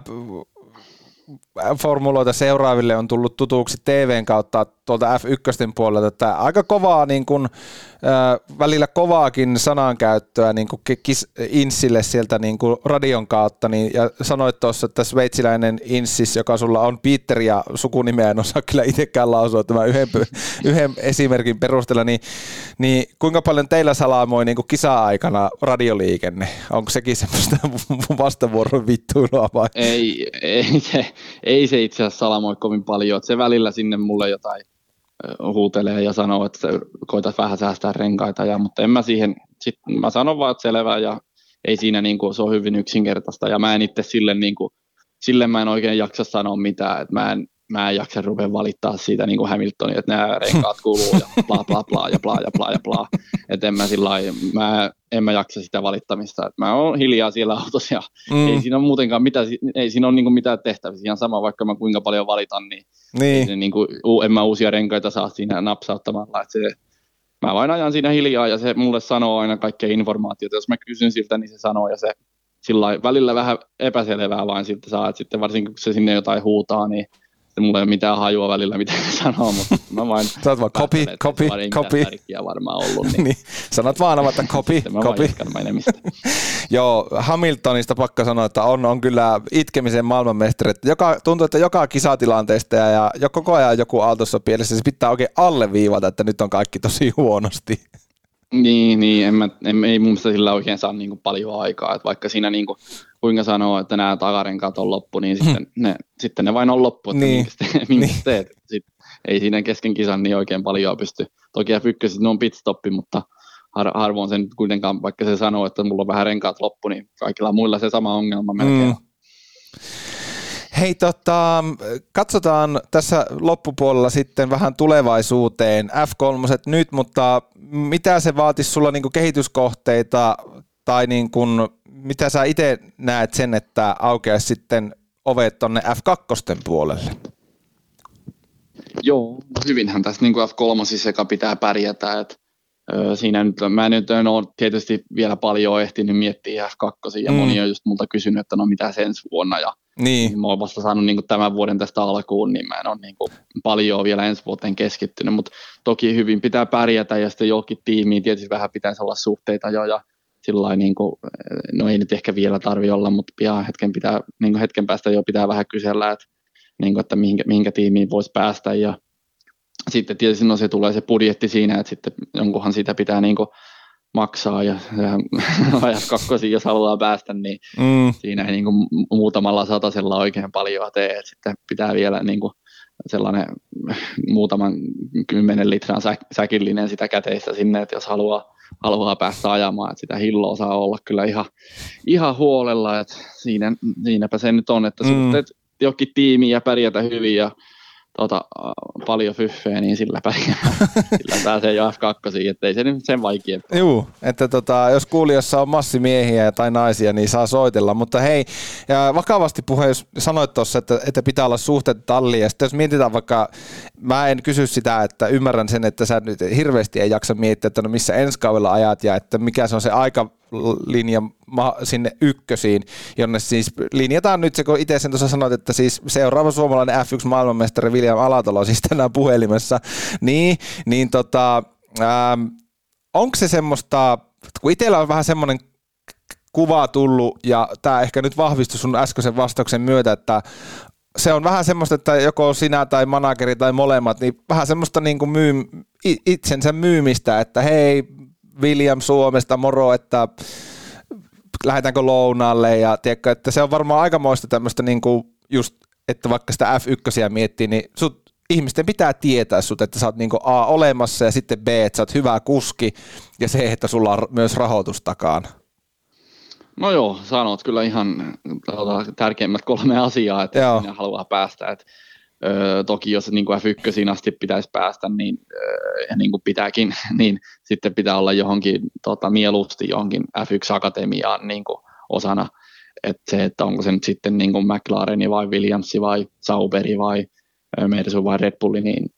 formuloita seuraaville on tullut tutuksi TVn kautta tuolta F1 puolelta, että aika kovaa, niin kuin, välillä kovaakin sanankäyttöä niin kuin Insille sieltä niin kuin radion kautta, niin, ja sanoit tuossa, että sveitsiläinen Inssis, joka sulla on Peter ja sukunimeä, en osaa kyllä itsekään lausua tämän yhden esimerkin perusteella, niin kuinka paljon teillä salamoi niin kuin kisa-aikana radioliikenne? Onko sekin semmoista vastavuoron vittuilua vai? Ei se itse asiassa salamoi kovin paljon, että se välillä sinne mulle jotain huutelee ja sanoo, että koitat vähän säästää renkaita, mutta en mä siihen, sit mä sanon vaan, että selvä ja ei siinä niinku, se on hyvin yksinkertaista ja mä en itse sille niinku, sille mä en oikein jaksa sanoa mitään, että mä en jaksa rupea valittaa siitä niinku Hamiltonia, että nämä renkaat kuluu ja bla bla bla ja bla ja bla ja bla, että en mä jaksa sitä valittamista, että mä oon hiljaa siellä autossa ja ei siinä ole muutenkaan mitään, ei siinä ole niinku mitään tehtäviä, ihan sama vaikka mä kuinka paljon valitan, niin niinku, en mä uusia renkaita saa siinä napsauttamalla, että mä vain ajan siinä hiljaa ja se mulle sanoo aina kaikkea informaatiota, jos mä kysyn siltä, niin se sanoo ja se sillä välillä vähän epäselvää vain siltä saa, että sitten varsinkin kun se sinne jotain huutaa, niin mulla ei ole mitään hajua välillä, mitä ne sanoo, mutta mä vain... Sanot vaan copy. Ei mitään varmaan ollut. Niin. Sanot vaan aina, että copy. Joo, Hamiltonista pakko sanoa, että on kyllä itkemisen maailmanmestari. Tuntuu, että joka kisatilanteesta ja koko ajan joku aaltossa pielessä, se pitää oikein alleviivata, että nyt on kaikki tosi huonosti. Niin ei mun mielestä sillä oikein saa niin kuin paljon aikaa, että vaikka siinä niin kuin, kuinka sanoo, että nämä takarenkaat on loppu, niin sitten ne vain on loppu, että minkä teet. Sitten ei siinä kesken kisan niin oikein paljon pysty. Toki F1, ne on pitstoppi, mutta harvoin sen kuitenkaan, vaikka se sanoo, että mulla on vähän renkaat loppu, niin kaikilla muilla se sama ongelma melkein on. Hei, katsotaan tässä loppupuolella sitten vähän tulevaisuuteen. F3 nyt, mutta mitä se vaatisi sulla niinku kehityskohteita tai niinku, mitä sä itse näet sen, että aukeaisi sitten ovet tonne F2 puolelle? Joo, hyvinhän tässä niinku F3 seka pitää pärjätä. Siinä nyt, mä nyt en ole tietysti vielä paljon ehtinyt miettiä F2 ja moni on just multa kysynyt, että no mitä ensi vuonna ja niin. Mä oon vasta saanut niin kuin tämän vuoden tästä alkuun, niin mä en ole niin kuin paljon vielä ensi vuoteen keskittynyt, mutta toki hyvin pitää pärjätä ja sitten johonkin tiimiin tietysti vähän pitäisi olla suhteita jo ja sillain niin kuin, no ei nyt ehkä vielä tarvi olla, mutta pian hetken päästä jo pitää vähän kysellä, että, niin kuin, että mihinkä tiimiin voisi päästä ja sitten tietysti no se tulee se budjetti siinä, että sitten jonkunhan sitä pitää niin kuin maksaa ja ajat kakkosia, jos haluaa päästä, niin siinä ei niin kuin muutamalla satasella oikein paljon tee. Sitten pitää vielä niin kuin sellainen muutaman 10 litran säkillinen sitä käteistä sinne, että jos haluaa päästä ajamaan, että sitä hilloa saa olla kyllä ihan huolella. Että siinäpä se nyt on, että suhteet jokin tiimi ja pärjätä hyvin ja paljon fyffeä, niin sillä pääsee jo F2, ettei se nyt sen vaikea. Juu, että jos kuulijossa on massimiehiä tai naisia, niin saa soitella, mutta hei, ja vakavasti puhe, jos sanoit tuossa, että pitää olla suhteet talliin, ja sitten jos mietitään vaikka, mä en kysy sitä, että ymmärrän sen, että sä nyt hirveästi ei jaksa miettiä, että no missä ensi kaudella ajat, ja että mikä se on se aikalinja sinne ykkösiin, jonne siis linjataan nyt se, kun itse sen tuossa sanoit, että siis seuraava suomalainen F1-maailmanmestari William Alatalo siis tänään puhelimessa, onko se semmoista, kun itsellä on vähän semmoinen kuva tullut, ja tämä ehkä nyt vahvistui sun äskeisen vastauksen myötä, että se on vähän semmoista, että joko sinä tai manageri tai molemmat, niin vähän semmoista niin kuin itsensä myymistä, että hei, William Suomesta, moro, että lähdetäänkö lounaalle ja tiedätkö, että se on varmaan aikamoista tämmöistä niin kuin just, että vaikka sitä F1 miettii, niin ihmisten pitää tietää sut, että sä oot niin kuin A olemassa ja sitten B, että sä oot hyvä kuski ja se, että sulla on myös rahoitus takana. No joo, sanot kyllä ihan tärkeimmät 3 asiaa, että sinä haluaa päästä, että toki jos niin kuin F1 asti pitäisi päästä, niin, niin kuin pitääkin, niin sitten pitää olla johonkin mieluusti johonkin F1-akatemiaan niin kuin osana. Et se, että onko se nyt sitten niin kuin McLareni vai Williamsi vai Sauberi vai Mersu vai Red Bulli, niin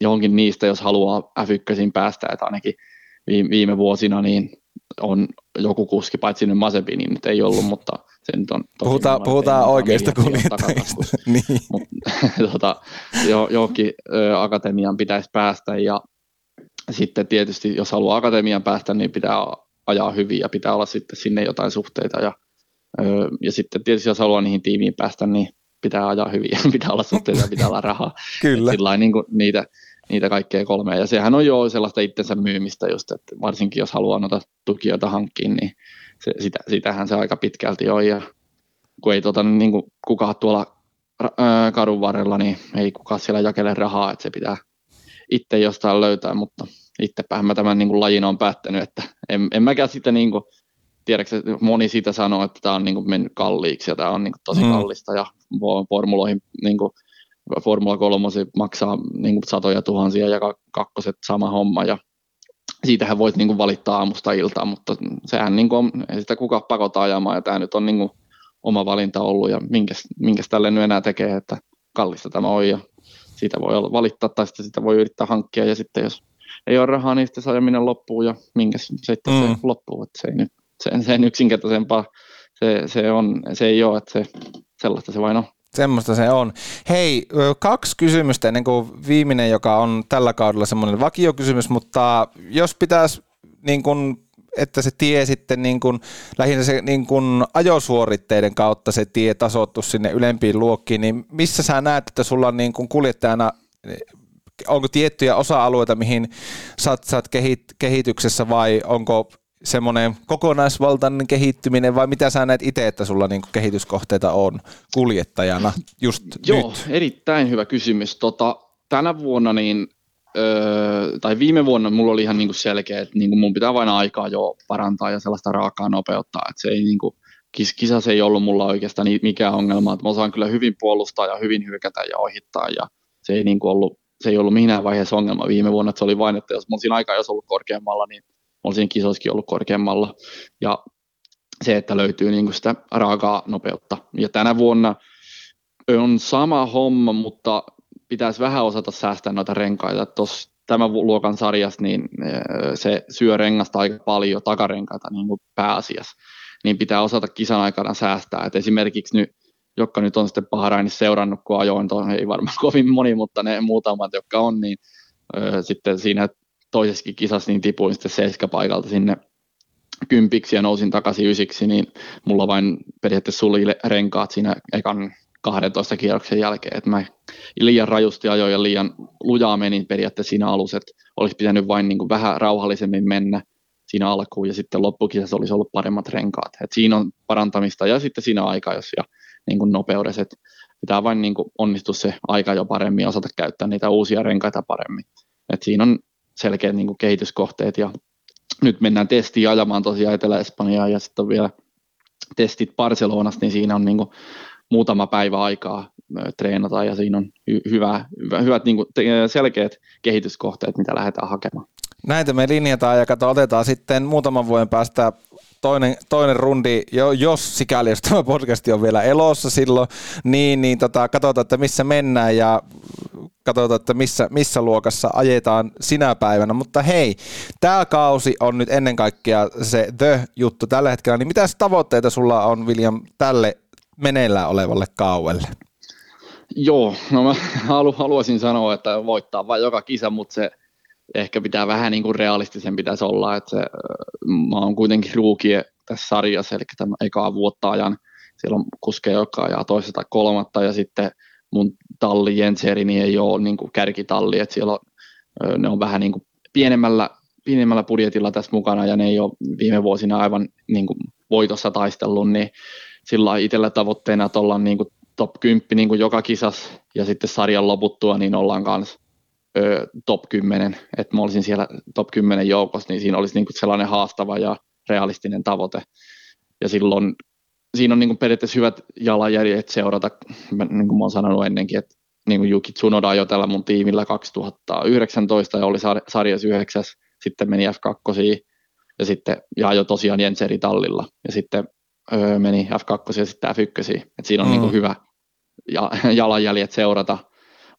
johonkin niistä, jos haluaa F1 päästä, että ainakin viime vuosina niin on joku kuski, paitsi nyt Masebi, niin nyt ei ollut, mutta se nyt on... Puhutaan oikeista kuljettajista. Niin. Johonkin akatemian pitäisi päästä, ja sitten tietysti, jos haluaa akatemian päästä, niin pitää ajaa hyvin, ja pitää olla sitten sinne jotain suhteita, ja sitten tietysti, jos haluaa niihin tiimiin päästä, niin pitää ajaa hyvin, ja pitää olla suhteita, ja pitää olla rahaa. Kyllä. Sillain niin kuin niitä kaikkea 3, ja sehän on jo sellaista itsensä myymistä just, että varsinkin jos haluaa noita tukijoita hankkiin, niin sitähän se aika pitkälti on, ja kun ei niin kuin kukaan tuolla kadun varrella, niin ei kukaan siellä jakele rahaa, että se pitää itse jostain löytää, mutta itsepähän mä tämän niin kuin lajin on päättänyt, että en mäkään sitä niin kuin, tiedätkö, moni siitä sanoo, että tämä on niin kuin mennyt kalliiksi, ja tämä on niin kuin tosi kallista, ja formuloihin niin kuin Formula 3 maksaa niin kuin satoja tuhansia ja kakkoset sama homma ja siitähän voisi niin kuin valittaa aamusta iltaan, mutta sehän niin kuin, ei sitä kukaan pakota ajamaan ja tämä nyt on niin kuin oma valinta ollut ja minkäs tälle nyt enää tekee, että kallista tämä on ja siitä voi valittaa tai sitä voi yrittää hankkia ja sitten jos ei ole rahaa, niin sitten se ajaminen loppuu ja minkäs sitten se loppuu, että se ei yksinkertaisempaa, se ei ole, että sellaista se vain on. Semmoista se on. Hei, 2 kysymystä ennen kuin viimeinen, joka on tällä kaudella semmoinen vakiokysymys, mutta jos pitäisi, niin kun, että se tie sitten niin kun, lähinnä se niin kun ajosuoritteiden kautta se tie tasoittu sinne ylempiin luokkiin, niin missä sä näet, että sulla on niin kun kuljettajana, onko tiettyjä osa-alueita, mihin satsaat kehityksessä vai onko semmoinen kokonaisvaltainen kehittyminen vai mitä sä näet itse, että sulla niinku kehityskohteita on kuljettajana just Joo, nyt? Erittäin hyvä kysymys. Tänä vuonna niin, tai viime vuonna mulla oli ihan niinku selkeä, että niinku mun pitää vain aikaa jo parantaa ja sellaista raakaa nopeuttaa. Et se ei niinku, kisassa ei ollut mulla oikeastaan mikään ongelma. Et mä osaan kyllä hyvin puolustaa ja hyvin hyökätä ja ohittaa ja se ei niinku ollut, se ei ollut minään vaiheessa ongelma viime vuonna. Se oli vain, että jos mä olisin aikaa jos ollut korkeammalla, niin on siinä kisoissakin ollut korkeammalla, ja se, että löytyy niin kuin sitä raakaa nopeutta. Ja tänä vuonna on sama homma, mutta pitäisi vähän osata säästää noita renkaita. Tuossa tämän luokan sarjassa niin se syö rengasta aika paljon, takarenkaita niin kuin pääasiassa, niin pitää osata kisan aikana säästää. Et esimerkiksi nyt, jotka nyt on sitten Bahrainissa seurannut, kun ajoin, ei varmaan kovin moni, mutta ne muutamat, jotka on, niin sitten siinä toisessakin kisassa niin tipuin sitten 7 paikalta sinne 10 ja nousin takaisin 9, niin mulla vain periaatteessa suli renkaat siinä ekan 12 kierroksen jälkeen, että mä liian rajusti ajoin ja liian lujaa menin periaatteessa siinä alussa, että olisi pitänyt vain niin kuin vähän rauhallisemmin mennä siinä alkuun ja sitten loppukisassa olisi ollut paremmat renkaat, että siinä on parantamista ja sitten siinä aikaa jos ja niin kuin nopeudessa, että pitää vain niin kuin onnistua se aika jo paremmin ja osata käyttää niitä uusia renkaita paremmin, että siinä on selkeät niin kuin kehityskohteet ja nyt mennään testiin ajamaan tosiaan Etelä-Espanjaan ja sitten on vielä testit Barcelonasta, niin siinä on niin kuin muutama päivä aikaa treenata ja siinä on hyvät niin kuin selkeät kehityskohteet, mitä lähdetään hakemaan. Näitä me linjataan ja otetaan sitten muutaman vuoden päästä toinen rundi, jos sikäli, jos tämä podcast on vielä elossa silloin, niin katsotaan, että missä mennään ja katsotaan, että missä luokassa ajetaan sinä päivänä. Mutta hei, tämä kausi on nyt ennen kaikkea se juttu tällä hetkellä. Niin mitäs tavoitteita sulla on, William, tälle meneillään olevalle kaudelle? Joo, no mä haluaisin sanoa, että voittaa vain joka kisa, mutta se ehkä pitää vähän niin kuin realistisen pitäisi olla, että mä oon kuitenkin ruukie tässä sarjassa, eli tämän ekaa vuotta ajan. Siellä on kuskeja, jotka ajaa toista tai kolmatta, ja sitten mun talli Jenzer niin ei ole niin kuin kärkitalli, että siellä on, ne on vähän niin kuin pienemmällä budjetilla tässä mukana, ja ne ei ole viime vuosina aivan niin kuin voitossa taistellut, niin sillä on itsellä tavoitteena, että ollaan niin kuin top 10 niin kuin joka kisassa, ja sitten sarjan loputtua, niin ollaan kanssa top 10, että mä olisin siellä top 10 joukossa, niin siinä olisi niinku sellainen haastava ja realistinen tavoite. Ja silloin siinä on niinku periaatteessa hyvät jalanjäljet seurata, niin kuin mä oon sanonut ennenkin, että niinku Yuki Tsunoda jo tällä mun tiimillä 2019 ja oli sarjas 9, sitten meni F2 ja sitten ajoi tosiaan Jenzerin tallilla ja sitten meni F2 ja sitten F1. Et siinä on niinku hyvä jalanjäljet seurata.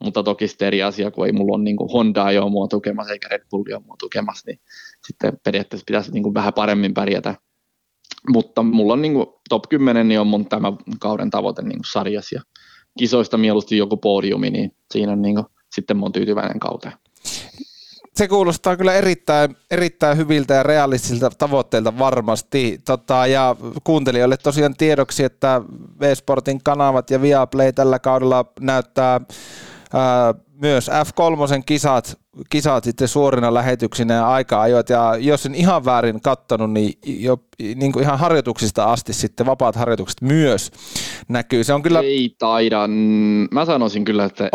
Mutta toki sitten eri asia, kun ei mulla ole niin kuin Hondaa jo mua tukemassa eikä Red Bullia mua tukemassa, niin sitten periaatteessa pitäisi niin kuin vähän paremmin pärjätä. Mutta mulla on niin kuin top 10, niin on mun tämän kauden tavoite niin kuin sarjassa ja kisoista mieluusti joku podiumi, niin siinä on niin kuin, sitten mä oon tyytyväinen kauteen. Se kuulostaa kyllä erittäin hyviltä ja realistilta tavoitteilta varmasti. Ja kuuntelijoille tosiaan tiedoksi, että V-Sportin kanavat ja Viaplay tällä kaudella näyttää myös F3 kisat sitten suorina lähetyksinä ja aika-ajoit, ja jos en ihan väärin katsonut, niin, niin kuin ihan harjoituksista asti sitten vapaat harjoitukset myös näkyy. Se on kyllä... Ei taida, mä sanoisin kyllä, että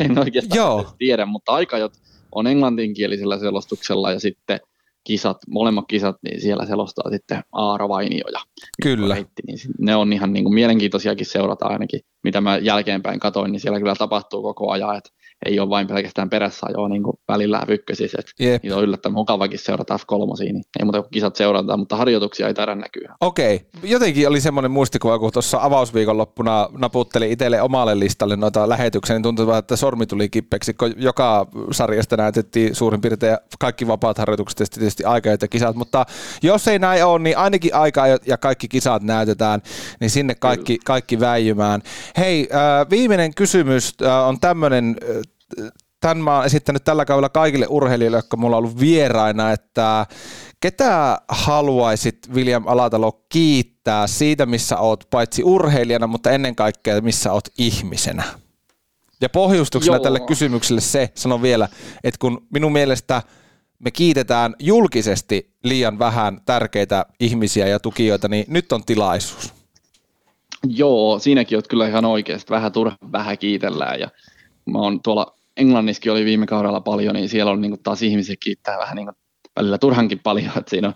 en oikeastaan tiedä, mutta aika-ajot on englanninkielisellä selostuksella ja sitten kisat, molemmat kisat, niin siellä selostaa sitten Aaravainioja. Kyllä. Heitti, niin ne on ihan niin kuin mielenkiintoisiakin seurata ainakin, mitä mä jälkeenpäin katoin, niin siellä kyllä tapahtuu koko ajan, että ei ole vain pelkästään perässä ajoa niin kuin välillä F1, että niitä on yllättävän mukavakin seurata F3, niin ei muuta kuin kisat seurataan, mutta harjoituksia ei taida näkyä. Okei, jotenkin oli semmoinen muistikuva, kun tuossa avausviikonloppuna naputtelin itselle omalle listalle noita lähetyksiä, niin tuntui vähän, että sormi tuli kippeksi, kun joka sarjasta näytettiin suurin piirtein kaikki vapaat harjoitukset ja tietysti aika-ajat ja kisat, mutta jos ei näin ole, niin ainakin aika-ajat ja kaikki kisat näytetään, niin sinne kaikki väijymään. Hei, viimeinen kysymys on tämmöinen. Tämän mä oon esittänyt tällä kaudella kaikille urheilijoille, jotka mulla on ollut vieraina, että ketä haluaisit, William Alatalo, kiittää siitä, missä oot paitsi urheilijana, mutta ennen kaikkea missä oot ihmisenä? Ja pohjustuksena tälle kysymykselle se, sanon vielä, että kun minun mielestä me kiitetään julkisesti liian vähän tärkeitä ihmisiä ja tukijoita, niin nyt on tilaisuus. Joo, siinäkin oot kyllä ihan oikeasti. Vähän turhaan vähän kiitellään. Ja mä oon tuolla Englannissakin oli viime kaudella paljon, niin siellä on niinku taas ihmisiä kiittää vähän niinku välillä turhankin paljon, että siinä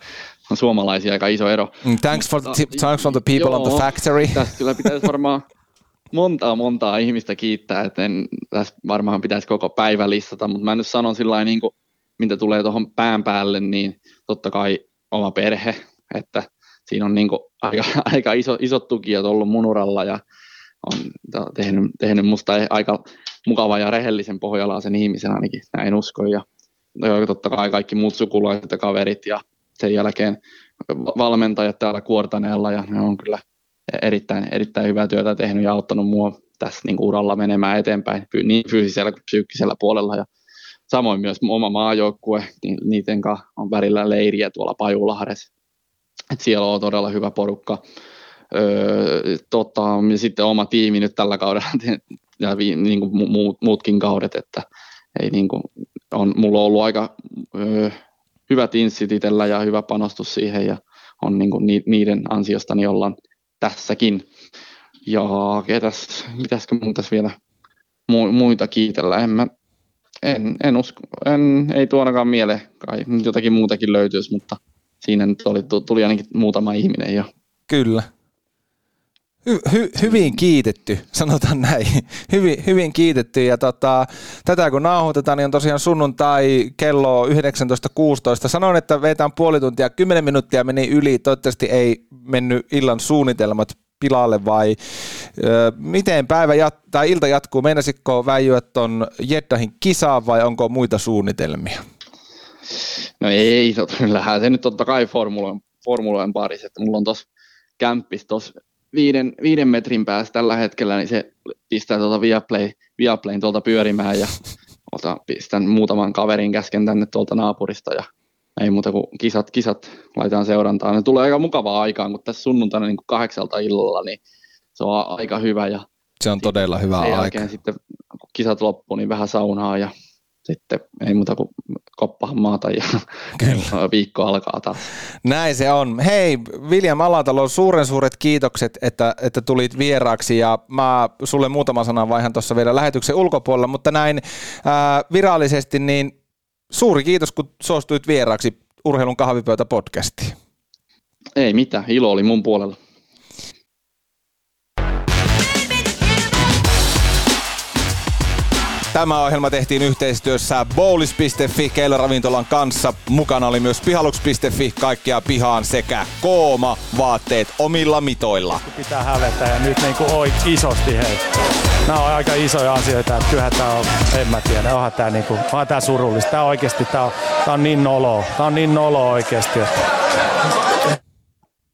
on suomalaisia aika iso ero. Thanks for the people on the factory. Tässä kyllä pitäisi varmaan montaa ihmistä kiittää, että tässä varmaan pitäisi koko päivä listata, mutta mä nyt sanon sillain niinku, mitä tulee tuohon pään päälle, niin totta kai oma perhe, että siinä on niinku aika isot tukijat ollut mun uralla ja on tehnyt musta aika mukava ja rehellisen pohjalaisen ihmisen ainakin, näin uskon. Ja totta kai kaikki muut sukulaiset ja kaverit ja sen jälkeen valmentajat täällä Kuortaneella ja ne on kyllä erittäin hyvää työtä tehnyt ja auttanut mua tässä niin kuin uralla menemään eteenpäin niin fyysisellä kuin psyykkisellä puolella. Ja samoin myös oma maajoukkue, niin niiden kanssa on välillä leiriä tuolla Pajulahdessa. Et siellä on todella hyvä porukka. Ja sitten oma tiimi nyt tällä kaudella ja niin kuin muutkin kaudet, että ei niin kuin on, mulla on ollut aika hyvät instit itsellä ja hyvä panostus siihen ja on niin kuin niiden ansiostani ollaan tässäkin. Ja mitäskö mun tässä vielä muita kiitellä? En usko, ei tuonakaan mieleen, kai jotakin muutakin löytyisi, mutta siinä nyt tuli ainakin muutama ihminen jo. Kyllä. Hyvin kiitetty, sanotaan näin. Hyvin kiitetty ja tätä kun nauhoitetaan, niin on tosiaan sunnuntai kello 19.16. Sanoin, että vetään puoli tuntia, 10 minuuttia meni yli, toivottavasti ei mennyt illan suunnitelmat pilalle vai miten ilta jatkuu? Meinasitko väijyä ton Jeddahin kisaan vai onko muita suunnitelmia? No ei, kyllähän se nyt totta kai formulojen parissa, että mulla on tossa kämppis tossa 5 metrin päässä tällä hetkellä, niin se pistää tuolta Viaplayn tuolta pyörimään ja pistän muutaman kaverin käsken tänne tuolta naapurista ja ei muuta kuin kisat laitaan seurantaan. Ne tulee aika mukavaa aikaan, kun tässä sunnuntaina niin 8 illalla, niin se on aika hyvä. Ja se on todella hyvä aika. Sen jälkeen sitten, kun kisat loppuu, niin vähän saunaa ja sitten ei muuta kuin koppahan maata ja viikko alkaa taas. Näin se on. Hei, William Alatalo, suuret kiitokset, että tulit vieraaksi ja mä sulle muutama sanan vaihan tuossa vielä lähetyksen ulkopuolella, mutta näin virallisesti niin suuri kiitos, kun suostuit vieraaksi Urheilun kahvipöytä -podcastiin. Ei mitään, ilo oli mun puolella. Tämä ohjelma tehtiin yhteistyössä Bowlish.fi keilaravintolan kanssa. Mukana oli myös Pihaluks.fi, kaikkea pihaan sekä Kooma, vaatteet omilla mitoilla. Pitää hävetä ja nyt niin kuin isosti hei. Nämä on aika isoja asioita, että kyllähän tämä on, en mä tiedä, onhan tämä, niin kuin, onhan tämä surullista. Tämä on oikeasti, tämä on niin noloa oikeasti.